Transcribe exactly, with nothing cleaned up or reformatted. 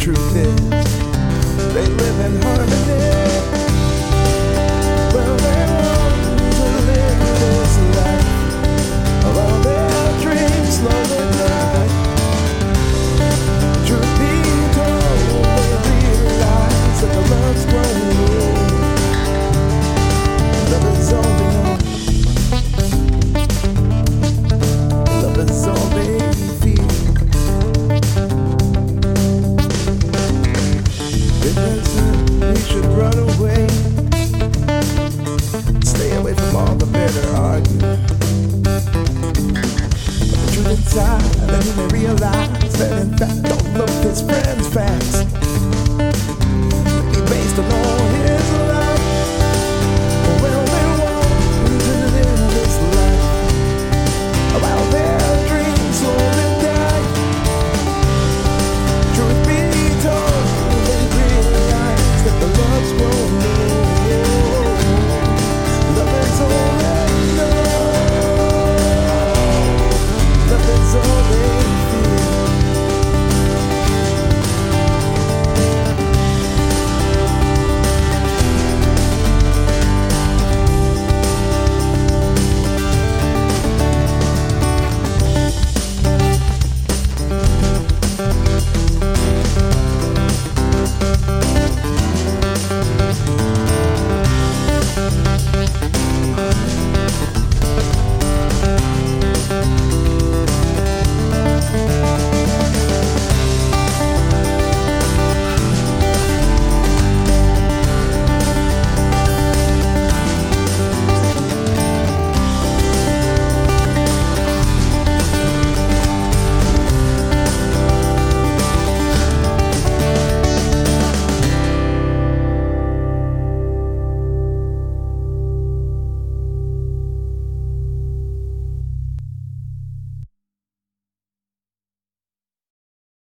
truth is, they live in harmony.